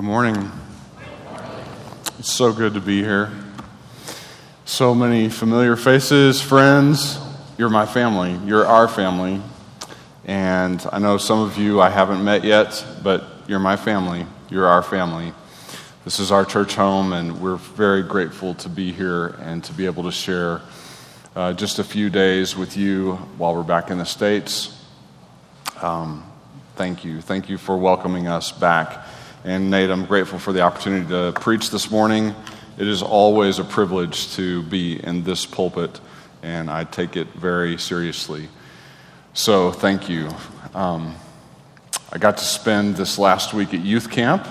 Good morning. It's so good to be here. So many familiar faces, friends. You're my family. You're our family. And I know some of you I haven't met yet, but you're my family. You're our family. This is our church home, and we're very grateful to be here and to be able to share just a few days with you while we're back in the States. Thank you. Thank you for welcoming us back. And Nate, I'm grateful for the opportunity to preach this morning. It is always a privilege to be in this pulpit, and I take it very seriously. So thank you. I got to spend this last week at youth camp.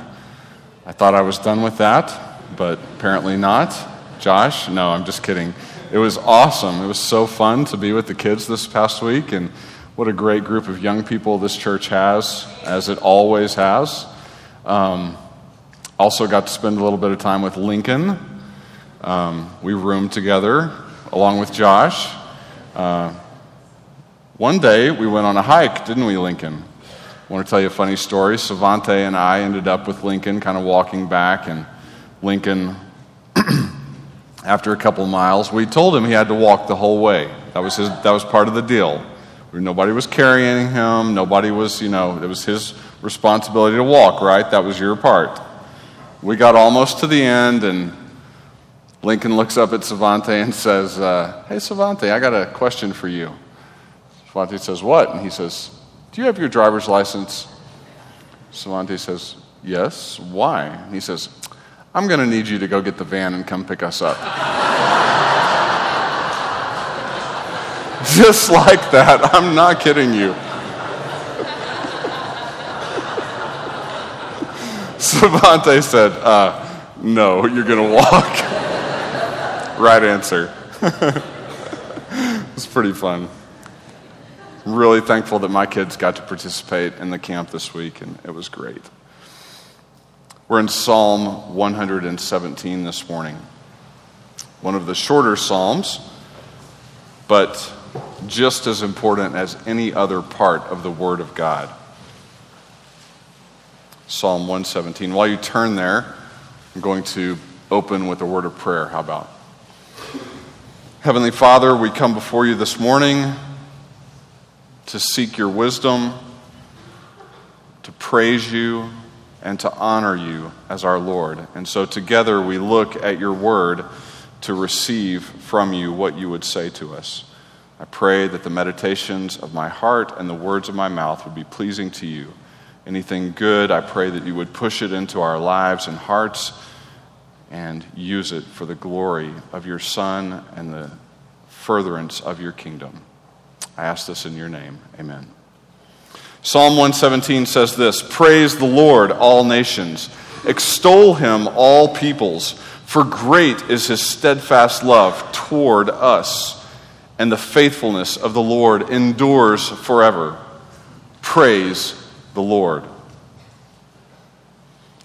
I thought I was done with that, but apparently not. Josh? No, I'm just kidding. It was awesome. It was so fun to be with the kids this past week, and what a great group of young people this church has, as it always has. Also got to spend a little bit of time with Lincoln. We roomed together along with Josh. One day we went on a hike, didn't we, Lincoln? I want to tell you a funny story. Savante and I ended up with Lincoln kind of walking back, and Lincoln, after a couple miles, we told him he had to walk the whole way. That was part of the deal. Nobody was carrying him. Nobody was, it was his responsibility to walk, right? That was your part. We got almost to the end, and Lincoln looks up at Savante and says, "Hey, Savante, I got a question for you." Savante says, "What?" And he says, "Do you have your driver's license?" Savante says, "Yes. Why?" And he says, "I'm going to need you to go get the van and come pick us up." Just like that. I'm not kidding you. Savante said, "No, you're going to walk." Right answer. It's pretty fun. I'm really thankful that my kids got to participate in the camp this week, and it was great. We're in Psalm 117 this morning, one of the shorter psalms, but just as important as any other part of the Word of God. Psalm 117. While you turn there, I'm going to open with a word of prayer. How about? Heavenly Father, we come before you this morning to seek your wisdom, to praise you, and to honor you as our Lord. And so together we look at your Word to receive from you what you would say to us. I pray that the meditations of my heart and the words of my mouth would be pleasing to you. Anything good, I pray that you would push it into our lives and hearts and use it for the glory of your Son and the furtherance of your kingdom. I ask this in your name. Amen. Psalm 117 says this: "Praise the Lord, all nations. Extol him, all peoples. For great is his steadfast love toward us, and the faithfulness of the Lord endures forever. Praise the Lord."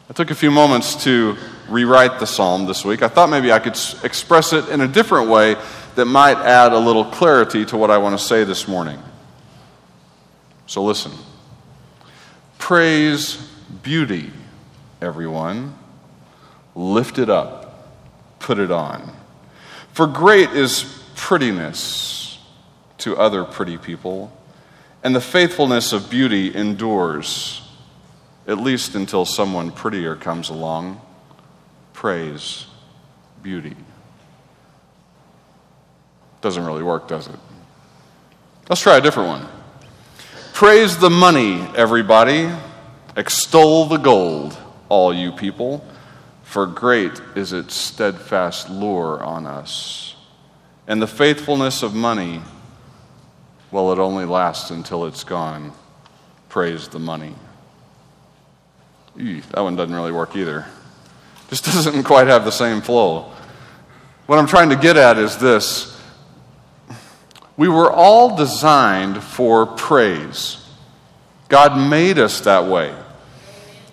I took a few moments to rewrite the psalm this week. I thought maybe I could express it in a different way that might add a little clarity to what I want to say this morning. So listen. Praise beauty, everyone. Lift it up, put it on. For great is prettiness to other pretty people, and the faithfulness of beauty endures, at least until someone prettier comes along. Praise beauty. Doesn't really work, does it? Let's try a different one. Praise the money, everybody. Extol the gold, all you people. For great is its steadfast lure on us. And the faithfulness of money, well, it only lasts until it's gone. Praise the money. That one doesn't really work either. Just doesn't quite have the same flow. What I'm trying to get at is this. We were all designed for praise. God made us that way,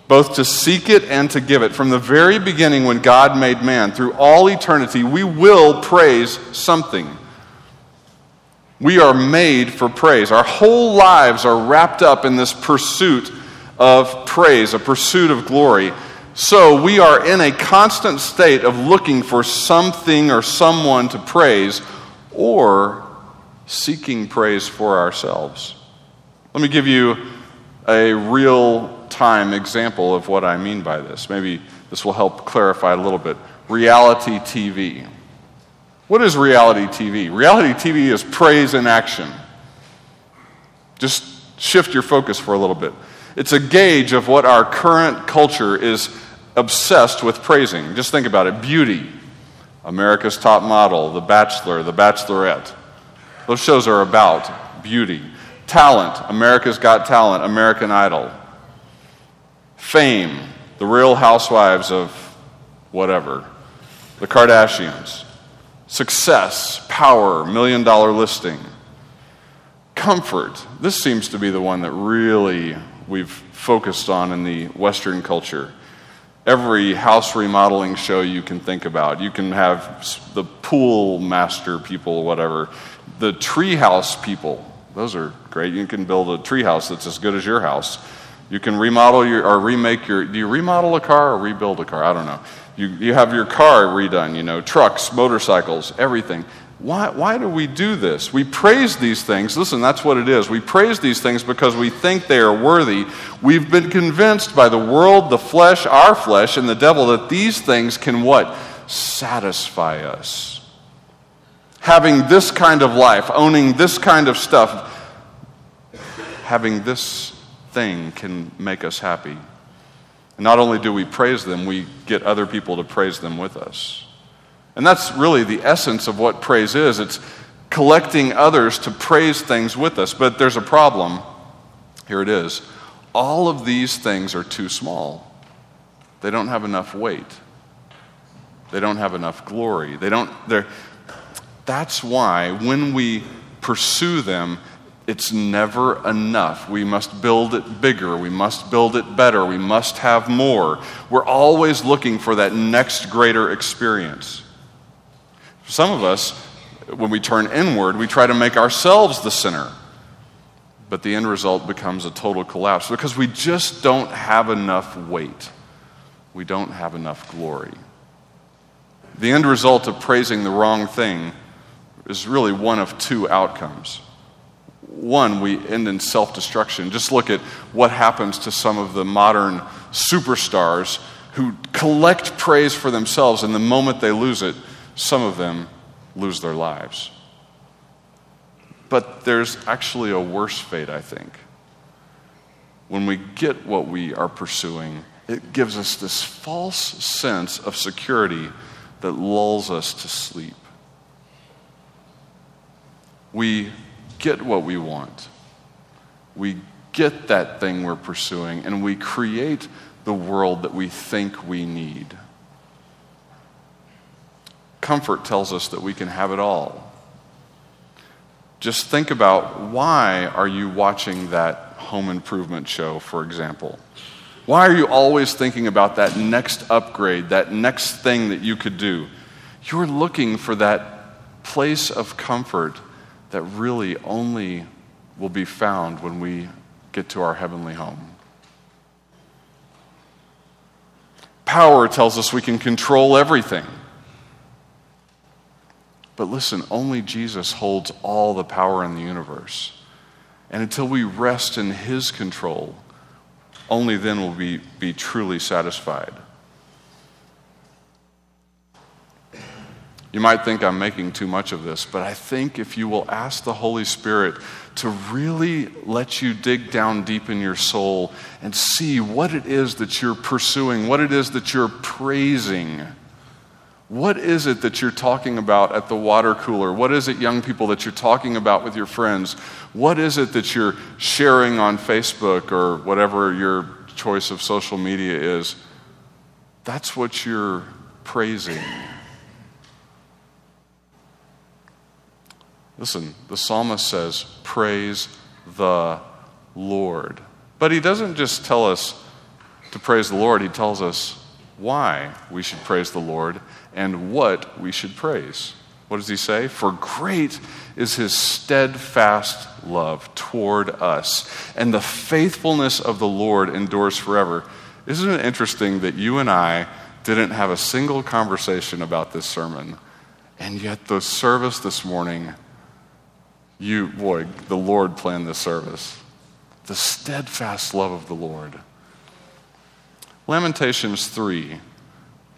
both to seek it and to give it. From the very beginning, when God made man, through all eternity, we will praise something. We are made for praise. Our whole lives are wrapped up in this pursuit of praise, a pursuit of glory. So we are in a constant state of looking for something or someone to praise or seeking praise for ourselves. Let me give you a real-time example of what I mean by this. Maybe this will help clarify a little bit. Reality TV. What is reality TV? Reality TV is praise in action. Just shift your focus for a little bit. It's a gauge of what our current culture is obsessed with praising. Just think about it. Beauty, America's Top Model, The Bachelor, The Bachelorette. Those shows are about beauty. Talent, America's Got Talent, American Idol. Fame, The Real Housewives of whatever, The Kardashians. Success, power, $1 million listing. Comfort, this seems to be the one that really we've focused on in the Western culture. Every house remodeling show you can think about. You can have the pool master people, whatever. The treehouse people, those are great. You can build a treehouse that's as good as your house. You can remodel your or remake your, do you remodel a car or rebuild a car? I don't know. You have your car redone, you know, trucks, motorcycles, everything. Why do we do this? We praise these things. Listen, that's what it is. We praise these things because we think they are worthy. We've been convinced by the world, the flesh, our flesh, and the devil that these things can what? Satisfy us. Having this kind of life, owning this kind of stuff, having this thing can make us happy. And not only do we praise them, we get other people to praise them with us. And that's really the essence of what praise is. It's collecting others to praise things with us. But there's a problem. Here it is. All of these things are too small. They don't have enough weight. They don't have enough glory. That's why when we pursue them, it's never enough. We must build it bigger. We must build it better. We must have more. We're always looking for that next greater experience. Some of us, when we turn inward, we try to make ourselves the center. But the end result becomes a total collapse because we just don't have enough weight. We don't have enough glory. The end result of praising the wrong thing is really one of two outcomes. One, we end in self-destruction. Just look at what happens to some of the modern superstars who collect praise for themselves, and the moment they lose it, some of them lose their lives. But there's actually a worse fate, I think. When we get what we are pursuing, it gives us this false sense of security that lulls us to sleep. We get what we want. We get that thing we're pursuing, and we create the world that we think we need. Comfort tells us that we can have it all. Just think about, why are you watching that home improvement show, for example? Why are you always thinking about that next upgrade, that next thing that you could do? You're looking for that place of comfort that really only will be found when we get to our heavenly home. Power tells us we can control everything. But listen, only Jesus holds all the power in the universe. And until we rest in his control, only then will we be truly satisfied. You might think I'm making too much of this, but I think if you will ask the Holy Spirit to really let you dig down deep in your soul and see what it is that you're pursuing, what it is that you're praising, what is it that you're talking about at the water cooler? What is it, young people, that you're talking about with your friends? What is it that you're sharing on Facebook or whatever your choice of social media is? That's what you're praising. Listen, the psalmist says, praise the Lord. But he doesn't just tell us to praise the Lord. He tells us why we should praise the Lord and what we should praise. What does he say? For great is his steadfast love toward us, and the faithfulness of the Lord endures forever. Isn't it interesting that you and I didn't have a single conversation about this sermon, and yet the service this morning, the Lord planned this service. The steadfast love of the Lord. Lamentations 3,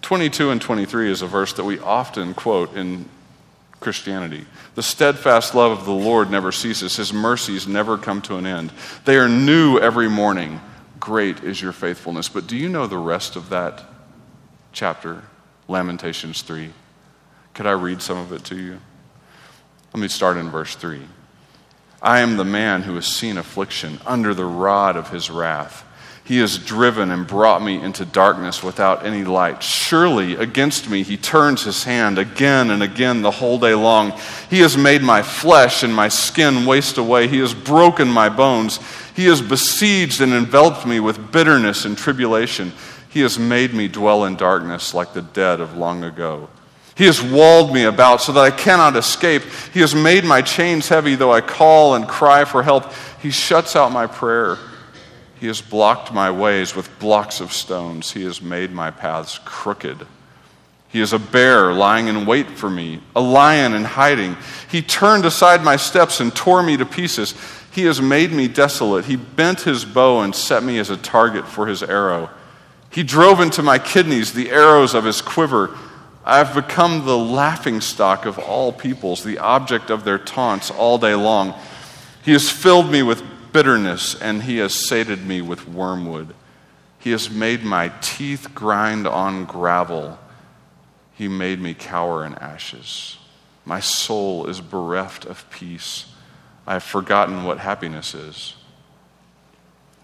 22 and 23 is a verse that we often quote in Christianity. The steadfast love of the Lord never ceases. His mercies never come to an end. They are new every morning. Great is your faithfulness. But do you know the rest of that chapter, Lamentations 3? Could I read some of it to you? Let me start in verse 3. I am the man who has seen affliction under the rod of his wrath. He has driven and brought me into darkness without any light. Surely against me he turns his hand again and again the whole day long. He has made my flesh and my skin waste away. He has broken my bones. He has besieged and enveloped me with bitterness and tribulation. He has made me dwell in darkness like the dead of long ago. He has walled me about so that I cannot escape. He has made my chains heavy, though I call and cry for help. He shuts out my prayer. He has blocked my ways with blocks of stones. He has made my paths crooked. He is a bear lying in wait for me, a lion in hiding. He turned aside my steps and tore me to pieces. He has made me desolate. He bent his bow and set me as a target for his arrow. He drove into my kidneys the arrows of his quiver. I have become the laughingstock of all peoples, the object of their taunts all day long. He has filled me with bitterness, and he has sated me with wormwood. He has made my teeth grind on gravel. He made me cower in ashes. My soul is bereft of peace. I have forgotten what happiness is.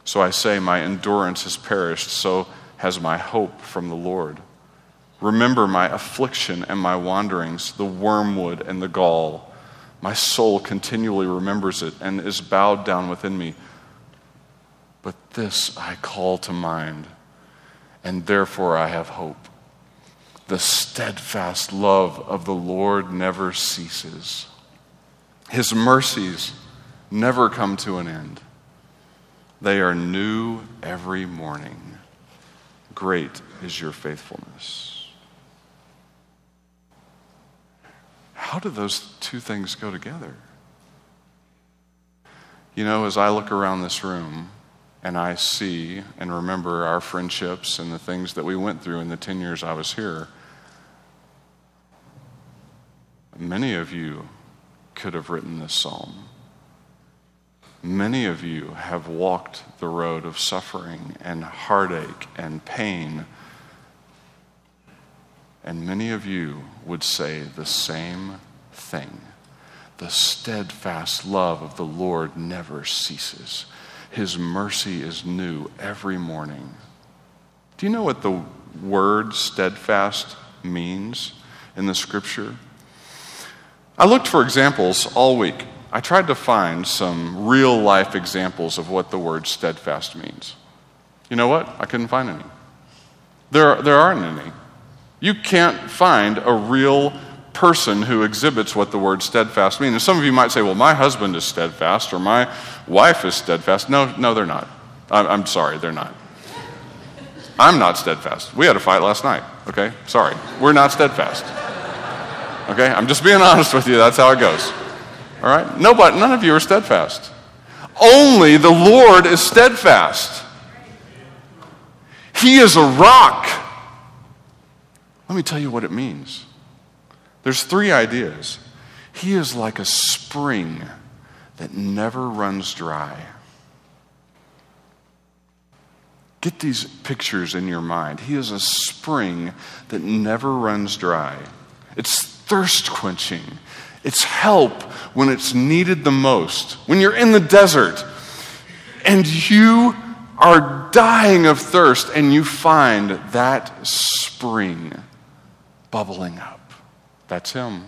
So I say, my endurance has perished, so has my hope from the Lord. Remember my affliction and my wanderings, the wormwood and the gall. My soul continually remembers it and is bowed down within me. But this I call to mind, and therefore I have hope. The steadfast love of the Lord never ceases. His mercies never come to an end. They are new every morning. Great is your faithfulness. How do those two things go together? You know, as I look around this room and I see and remember our friendships and the things that we went through in the 10 years I was here, many of you could have written this psalm. Many of you have walked the road of suffering and heartache and pain. And many of you would say the same thing. The steadfast love of the Lord never ceases. His mercy is new every morning. Do you know what the word steadfast means in the scripture? I looked for examples all week. I tried to find some real-life examples of what the word steadfast means. You know what? I couldn't find any. There aren't any. You can't find a real person who exhibits what the word steadfast means. And some of you might say, well, my husband is steadfast or my wife is steadfast. No, they're not. I'm sorry, they're not. I'm not steadfast. We had a fight last night, okay? Sorry. We're not steadfast. Okay? I'm just being honest with you. That's how it goes. All right? Nobody, none of you are steadfast. Only the Lord is steadfast. He is a rock. Let me tell you what it means. There's three ideas. He is like a spring that never runs dry. Get these pictures in your mind. He is a spring that never runs dry. It's thirst quenching. It's help when it's needed the most. When you're in the desert and you are dying of thirst and you find that spring bubbling up. That's him.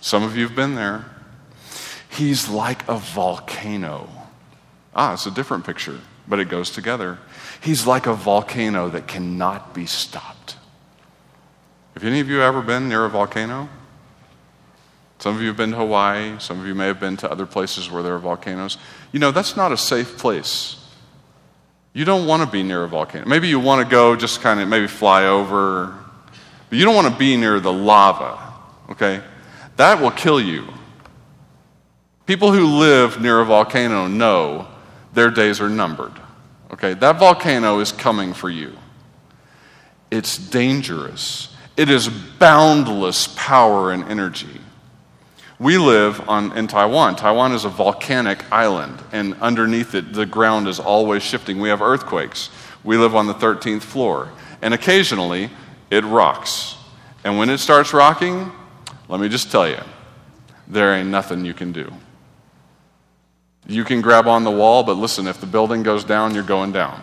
Some of you have been there. He's like a volcano. It's a different picture, but it goes together. He's like a volcano that cannot be stopped. Have any of you ever been near a volcano? Some of you have been to Hawaii. Some of you may have been to other places where there are volcanoes. You know, that's not a safe place. You don't want to be near a volcano. Maybe you want to go just kind of maybe fly over, but you don't want to be near the lava, okay? That will kill you. People who live near a volcano know their days are numbered, okay? That volcano is coming for you. It's dangerous. It is boundless power and energy. We live in Taiwan. Taiwan is a volcanic island, and underneath it, the ground is always shifting. We have earthquakes. We live on the 13th floor, and occasionally, it rocks. And when it starts rocking, let me just tell you, there ain't nothing you can do. You can grab on the wall, but listen, if the building goes down, you're going down.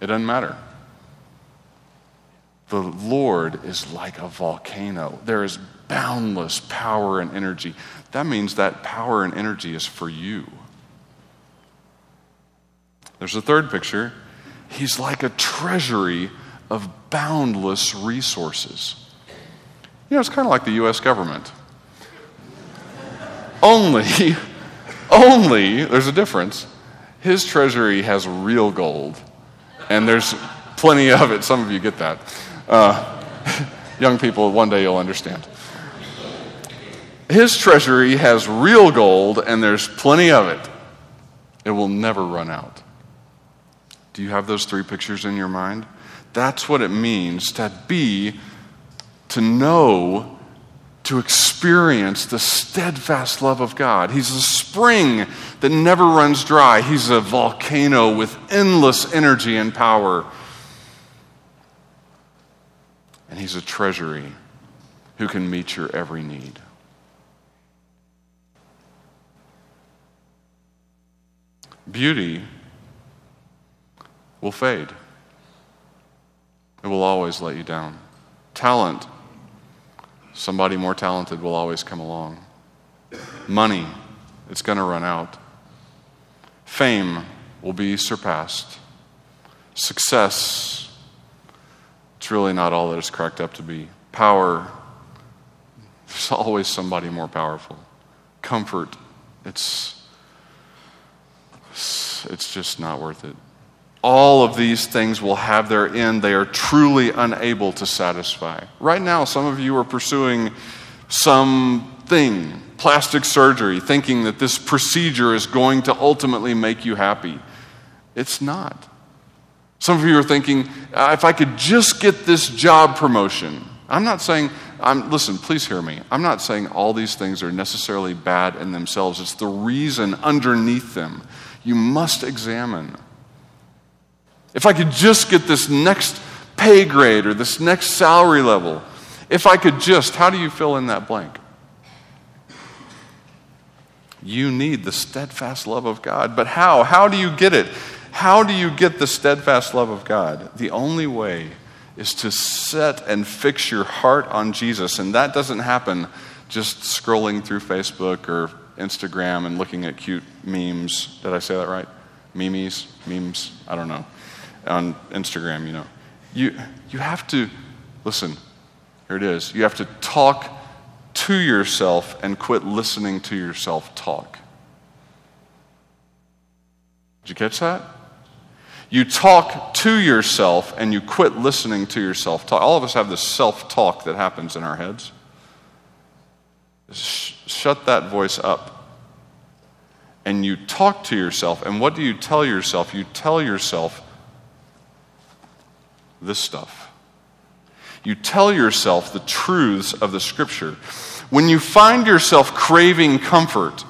It doesn't matter. The Lord is like a volcano. There is boundless power and energy. That means that power and energy is for you. There's a third picture. He's like a treasury of boundless resources. You know, it's kind of like the U.S. government. Only, there's a difference. His treasury has real gold, and there's plenty of it. Some of you get that. Young people, one day you'll understand. His treasury has real gold, and there's plenty of it. It will never run out. Do you have those three pictures in your mind? That's what it means to know, to experience the steadfast love of God. He's a spring that never runs dry. He's a volcano with endless energy and power. And he's a treasury who can meet your every need. Beauty will fade. It will always let you down. Talent, somebody more talented will always come along. Money, it's going to run out. Fame will be surpassed. Success, it's really not all that it's cracked up to be. Power, there's always somebody more powerful. Comfort, it's just not worth it. All of these things will have their end. They are truly unable to satisfy. Right now, some of you are pursuing something, plastic surgery, thinking that this procedure is going to ultimately make you happy. It's not. Some of you are thinking, if I could just get this job promotion. I'm not saying, listen, please hear me. I'm not saying all these things are necessarily bad in themselves. It's the reason underneath them. You must examine. If I could just get this next pay grade or this next salary level, if I could just, how do you fill in that blank? You need the steadfast love of God. But how? How do you get it? How do you get the steadfast love of God? The only way is to set and fix your heart on Jesus. And that doesn't happen just scrolling through Facebook or Instagram and looking at cute memes. Did I say that right? Memes, I don't know. On Instagram, you know. You have to, listen, here it is. You have to talk to yourself and quit listening to yourself talk. Did you catch that? You talk to yourself and you quit listening to yourself talk. All of us have this self-talk that happens in our heads. Shut that voice up. And you talk to yourself. And what do you tell yourself? You tell yourself this stuff. You tell yourself the truths of the Scripture. When you find yourself craving comfort,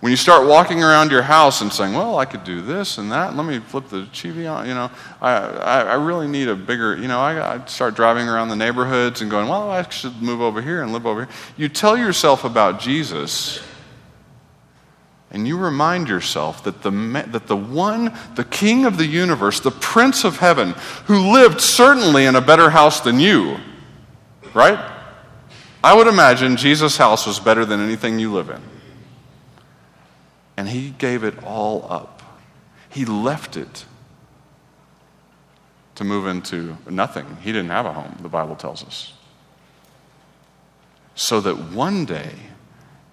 when you start walking around your house and saying, well, I could do this and that, let me flip the TV on, you know, I really need a bigger, you know, I start driving around the neighborhoods and going, well, I should move over here and live over here. You tell yourself about Jesus, and you remind yourself that the one, the King of the universe, the Prince of heaven, who lived certainly in a better house than you, right? I would imagine Jesus' house was better than anything you live in. And he gave it all up. He left it to move into nothing. He didn't have a home, the Bible tells us. So that one day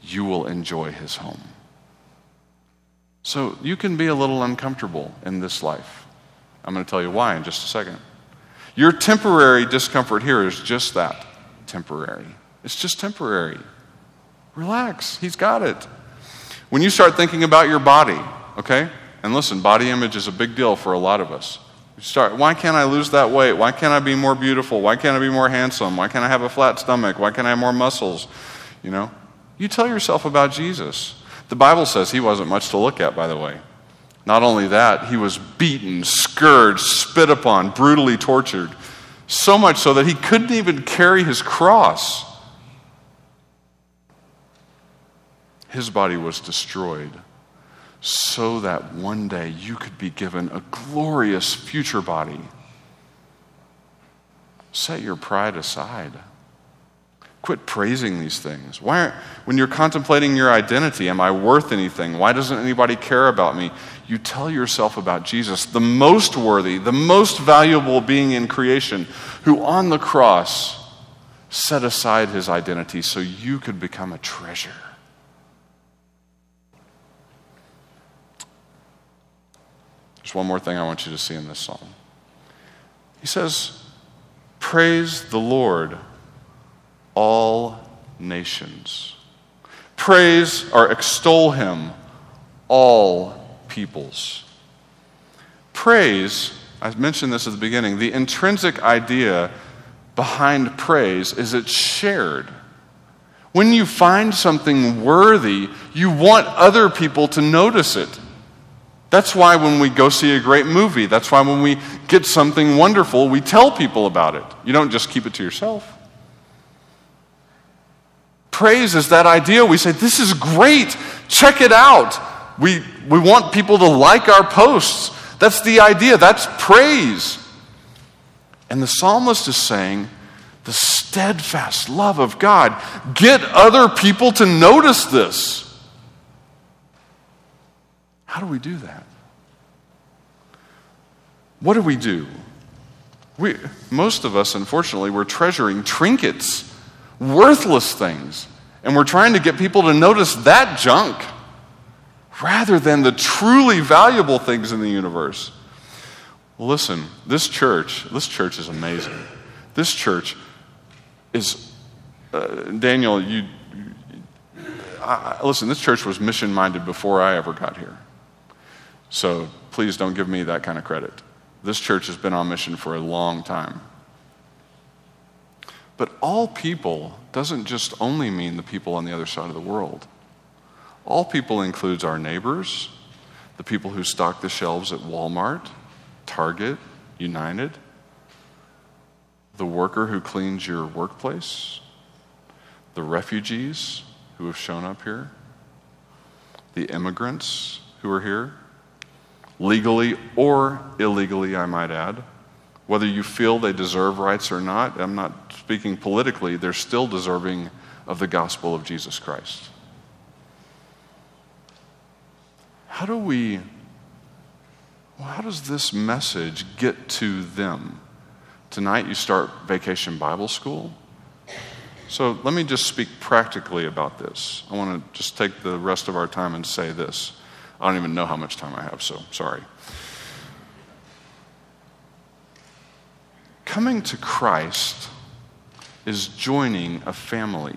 you will enjoy his home. So you can be a little uncomfortable in this life. I'm going to tell you why in just a second. Your temporary discomfort here is just that, temporary. It's just temporary. Relax. He's got it. When you start thinking about your body, okay? And listen, body image is a big deal for a lot of us. You start, why can't I lose that weight? Why can't I be more beautiful? Why can't I be more handsome? Why can't I have a flat stomach? Why can't I have more muscles? You know? You tell yourself about Jesus. The Bible says he wasn't much to look at, by the way. Not only that, he was beaten, scourged, spit upon, brutally tortured, so much so that he couldn't even carry his cross. His body was destroyed so that one day you could be given a glorious future body. Set your pride aside. Quit praising these things. When you're contemplating your identity, am I worth anything? Why doesn't anybody care about me? You tell yourself about Jesus, the most worthy, the most valuable being in creation, who on the cross set aside his identity so you could become a treasure. There's one more thing I want you to see in this psalm. He says, "Praise the Lord, all nations. Praise or extol him, all peoples." Praise, I mentioned this at the beginning, the intrinsic idea behind praise is it's shared. When you find something worthy, you want other people to notice it. That's why when we go see a great movie, that's why when we get something wonderful, we tell people about it. You don't just keep it to yourself. Praise is that idea. We say, this is great. Check it out. We want people to like our posts. That's the idea. That's praise. And the psalmist is saying, the steadfast love of God, get other people to notice this. How do we do that? What do we do? Most of us, unfortunately, we're treasuring trinkets. Worthless things. And we're trying to get people to notice that junk rather than the truly valuable things in the universe. Listen, this church is amazing. This church is, Daniel, listen, this church was mission-minded before I ever got here. So please don't give me that kind of credit. This church has been on mission for a long time. But all people doesn't just only mean the people on the other side of the world. All people includes our neighbors, the people who stock the shelves at Walmart, Target, United, the worker who cleans your workplace, the refugees who have shown up here, the immigrants who are here, legally or illegally, I might add. Whether you feel they deserve rights or not, I'm not speaking politically, they're still deserving of the gospel of Jesus Christ. How does this message get to them? Tonight you start Vacation Bible School. So let me just speak practically about this. I want to just take the rest of our time and say this. I don't even know how much time I have, so sorry. Coming to Christ is joining a family.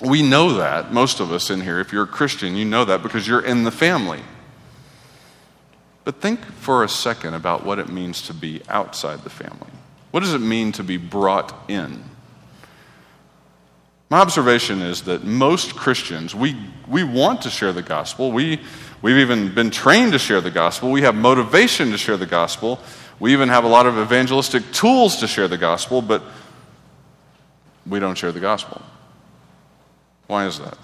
We know that, most of us in here, if you're a Christian, you know that because you're in the family. But think for a second about what it means to be outside the family. What does it mean to be brought in? My observation is that most Christians, we want to share the gospel. We've even been trained to share the gospel. We have motivation to share the gospel. We even have a lot of evangelistic tools to share the gospel, but we don't share the gospel. Why is that?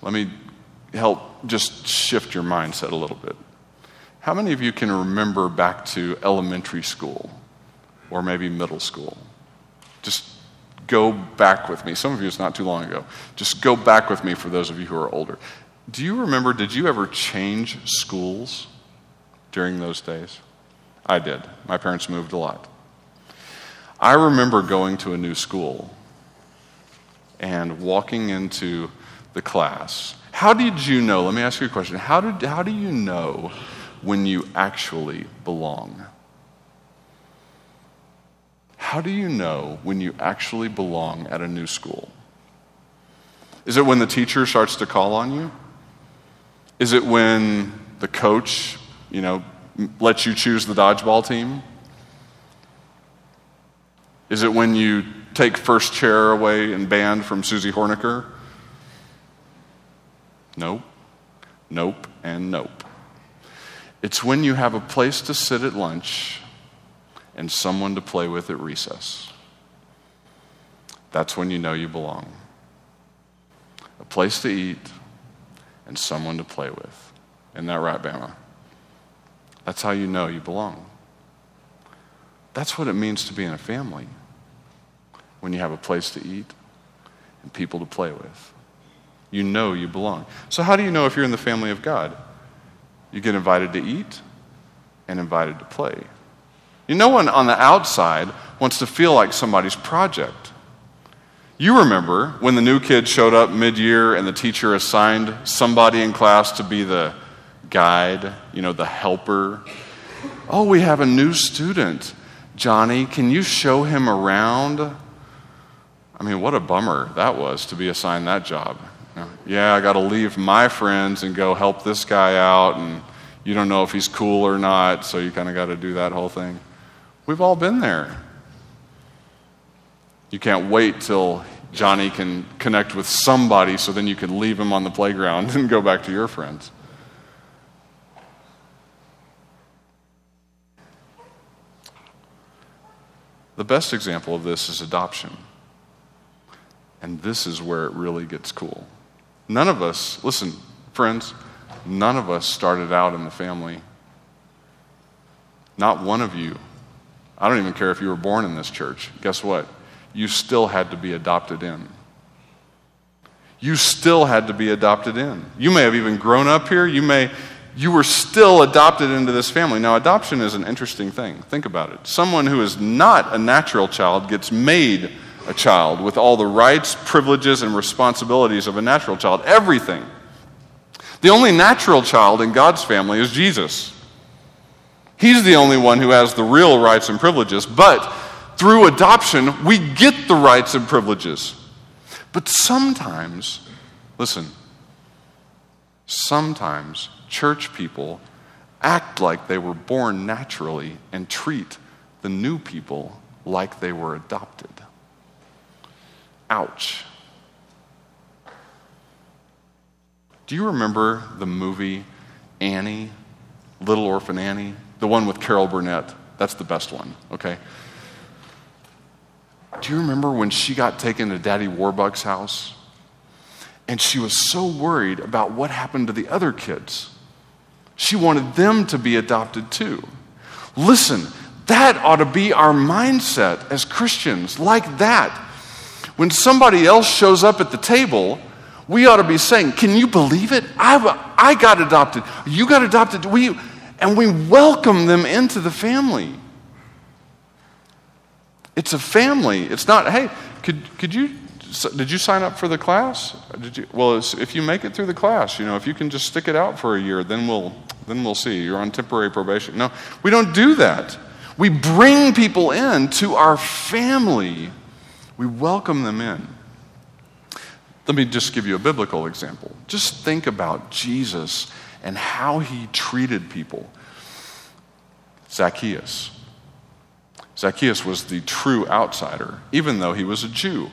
Let me help just shift your mindset a little bit. How many of you can remember back to elementary school or maybe middle school? Just go back with me. Some of you, it's not too long ago. Just go back with me for those of you who are older. Do you remember, did you ever change schools? During those days? I did. My parents moved a lot. I remember going to a new school and walking into the class How did you know? Let me ask you a question. How do you know when you actually belong? How do you know when you actually belong at a new school? Is it when the teacher starts to call on you? Is it when the coach, lets you choose the dodgeball team? Is it when you take first chair away in band from Susie Horniker? Nope, nope, and nope. It's when you have a place to sit at lunch and someone to play with at recess. That's when you know you belong. A place to eat and someone to play with. Isn't that right, Bama? That's how you know you belong. That's what it means to be in a family. When you have a place to eat and people to play with. You know you belong. So how do you know if you're in the family of God? You get invited to eat and invited to play. No one on the outside wants to feel like somebody's project. You remember when the new kid showed up mid-year and the teacher assigned somebody in class to be the guide, the helper. Oh, we have a new student. Johnny, can you show him around? What a bummer that was to be assigned that job. Yeah, I got to leave my friends and go help this guy out, and you don't know if he's cool or not, so you kind of got to do that whole thing. We've all been there. You can't wait till Johnny can connect with somebody so then you can leave him on the playground and go back to your friends. The best example of this is adoption. And this is where it really gets cool. None of us, listen, friends, none of us started out in the family. Not one of you. I don't even care if you were born in this church. Guess what? You still had to be adopted in. You still had to be adopted in. You may have even grown up here. You were still adopted into this family. Now, adoption is an interesting thing. Think about it. Someone who is not a natural child gets made a child with all the rights, privileges, and responsibilities of a natural child. Everything. The only natural child in God's family is Jesus. He's the only one who has the real rights and privileges, but through adoption, we get the rights and privileges. But sometimes, listen, sometimes church people act like they were born naturally and treat the new people like they were adopted. Ouch. Do you remember the movie Annie, Little Orphan Annie? The one with Carol Burnett. That's the best one, okay? Do you remember when she got taken to Daddy Warbucks' house? And she was so worried about what happened to the other kids. She wanted them to be adopted too. Listen, that ought to be our mindset as Christians, like that. When somebody else shows up at the table, we ought to be saying, can you believe it? I got adopted. You got adopted. And we welcome them into the family. It's a family. It's not, hey, did you sign up for the class? If you make it through the class, if you can just stick it out for a year, then we'll see. You're on temporary probation. No, we don't do that. We bring people into our family. We welcome them in. Let me just give you a biblical example. Just think about Jesus and how he treated people. Zacchaeus. Zacchaeus was the true outsider, even though he was a Jew.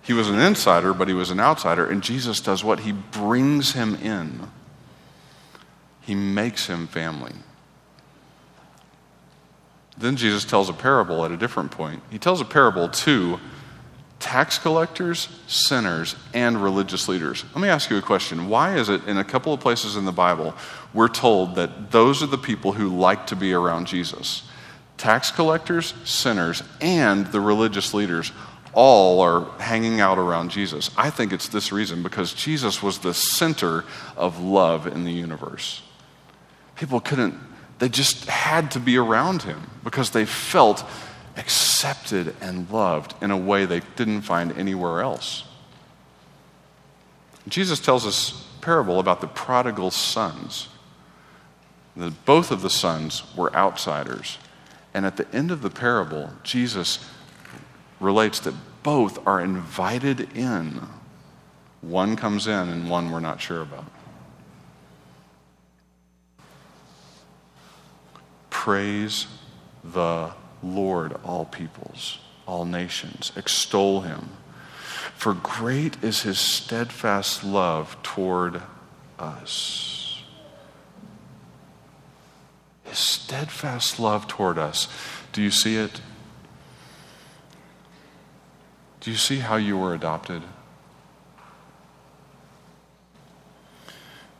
He was an insider, but he was an outsider, and Jesus does what? He brings him in. He makes him family. Then Jesus tells a parable at a different point. He tells a parable to tax collectors, sinners, and religious leaders. Let me ask you a question. Why is it in a couple of places in the Bible we're told that those are the people who like to be around Jesus? Tax collectors, sinners, and the religious leaders all are hanging out around Jesus. I think it's this reason, because Jesus was the center of love in the universe. People couldn't. They just had to be around him because they felt accepted and loved in a way they didn't find anywhere else. Jesus tells us a parable about the prodigal sons. Both of the sons were outsiders. And at the end of the parable, Jesus relates that both are invited in. One comes in and one we're not sure about. Praise the Lord, all peoples, all nations. Extol him. For great is his steadfast love toward us. His steadfast love toward us. Do you see it? Do you see how you were adopted?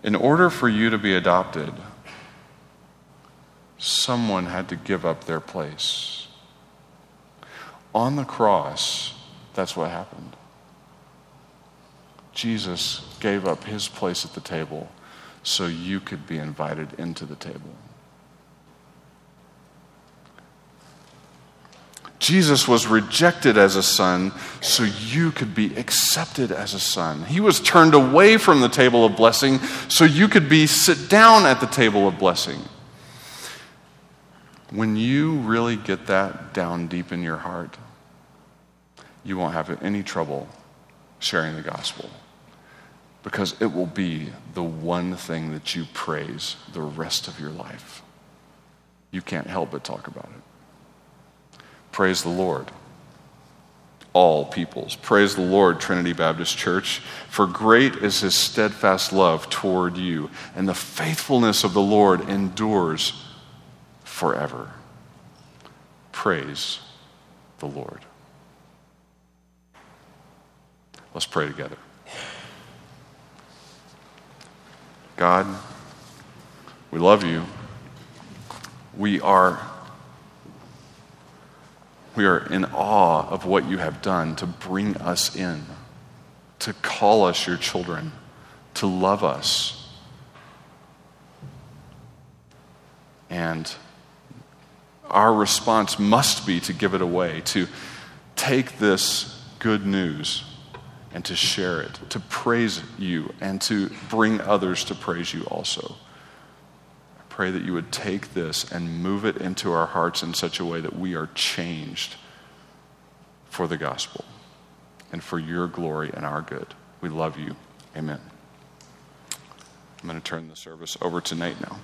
In order for you to be adopted, someone had to give up their place. On the cross, that's what happened. Jesus gave up his place at the table so you could be invited into the table. Jesus was rejected as a son so you could be accepted as a son. He was turned away from the table of blessing so you could sit down at the table of blessing. When you really get that down deep in your heart, you won't have any trouble sharing the gospel because it will be the one thing that you praise the rest of your life. You can't help but talk about it. Praise the Lord, all peoples. Praise the Lord, Trinity Baptist Church, for great is his steadfast love toward you, and the faithfulness of the Lord endures forever. Praise the Lord. Let's pray together. God, we love you. We are in awe of what you have done to bring us in, to call us your children, to love us, and our response must be to give it away, to take this good news and to share it, to praise you and to bring others to praise you also. I pray that you would take this and move it into our hearts in such a way that we are changed for the gospel and for your glory and our good. We love you. Amen. I'm going to turn the service over to Nate now.